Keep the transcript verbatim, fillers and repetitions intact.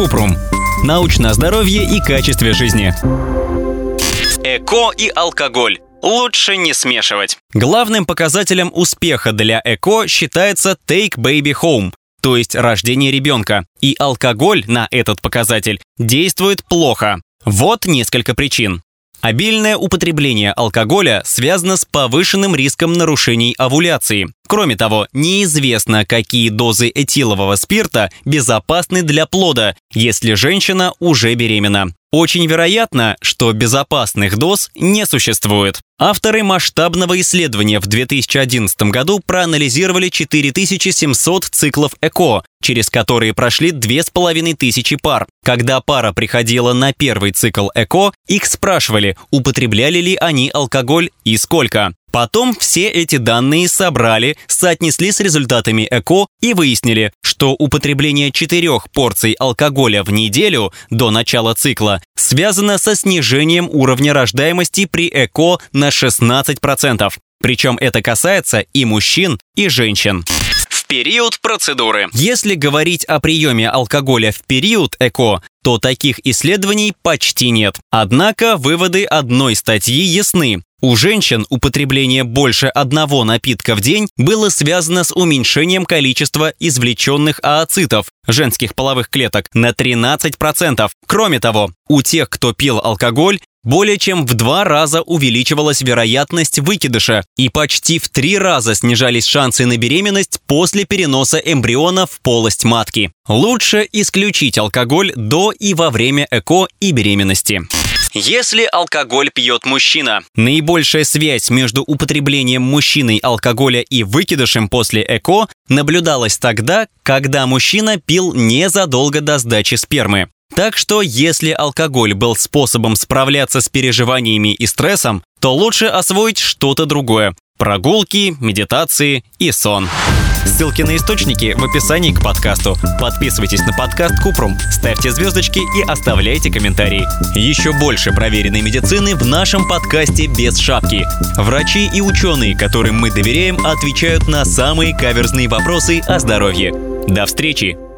Купрум. Научное здоровье и качестве жизни. ЭКО и алкоголь. Лучше не смешивать. Главным показателем успеха для ЭКО считается take baby home, то есть рождение ребенка. И алкоголь на этот показатель действует плохо. Вот несколько причин. Обильное употребление алкоголя связано с повышенным риском нарушений овуляции. Кроме того, неизвестно, какие дозы этилового спирта безопасны для плода, если женщина уже беременна. Очень вероятно, что безопасных доз не существует. Авторы масштабного исследования в две тысячи одиннадцатом году проанализировали четыре тысячи семьсот циклов ЭКО, через которые прошли две тысячи пятьсот пар. Когда пара приходила на первый цикл ЭКО, их спрашивали, употребляли ли они алкоголь и сколько. Потом все эти данные собрали, соотнесли с результатами ЭКО и выяснили, что употребление четырех порций алкоголя в неделю до начала цикла связано со снижением уровня рождаемости при ЭКО на шестнадцать процентов. Причем это касается и мужчин, и женщин. В период процедуры. Если говорить о приеме алкоголя в период ЭКО, то таких исследований почти нет. Однако выводы одной статьи ясны. У женщин употребление больше одного напитка в день было связано с уменьшением количества извлеченных ооцитов, женских половых клеток, на тринадцать процентов. Кроме того, у тех, кто пил алкоголь, более чем в два раза увеличивалась вероятность выкидыша, и почти в три раза снижались шансы на беременность после переноса эмбриона в полость матки. Лучше исключить алкоголь до и во время ЭКО и беременности. Если алкоголь пьет мужчина. Наибольшая связь между употреблением мужчиной алкоголя и выкидышем после ЭКО наблюдалась тогда, когда мужчина пил незадолго до сдачи спермы. Так что, если алкоголь был способом справляться с переживаниями и стрессом, то лучше освоить что-то другое – прогулки, медитации и сон. Ссылки на источники в описании к подкасту. Подписывайтесь на подкаст Купрум, ставьте звездочки и оставляйте комментарии. Еще больше проверенной медицины в нашем подкасте «Без шапки». Врачи и ученые, которым мы доверяем, отвечают на самые каверзные вопросы о здоровье. До встречи!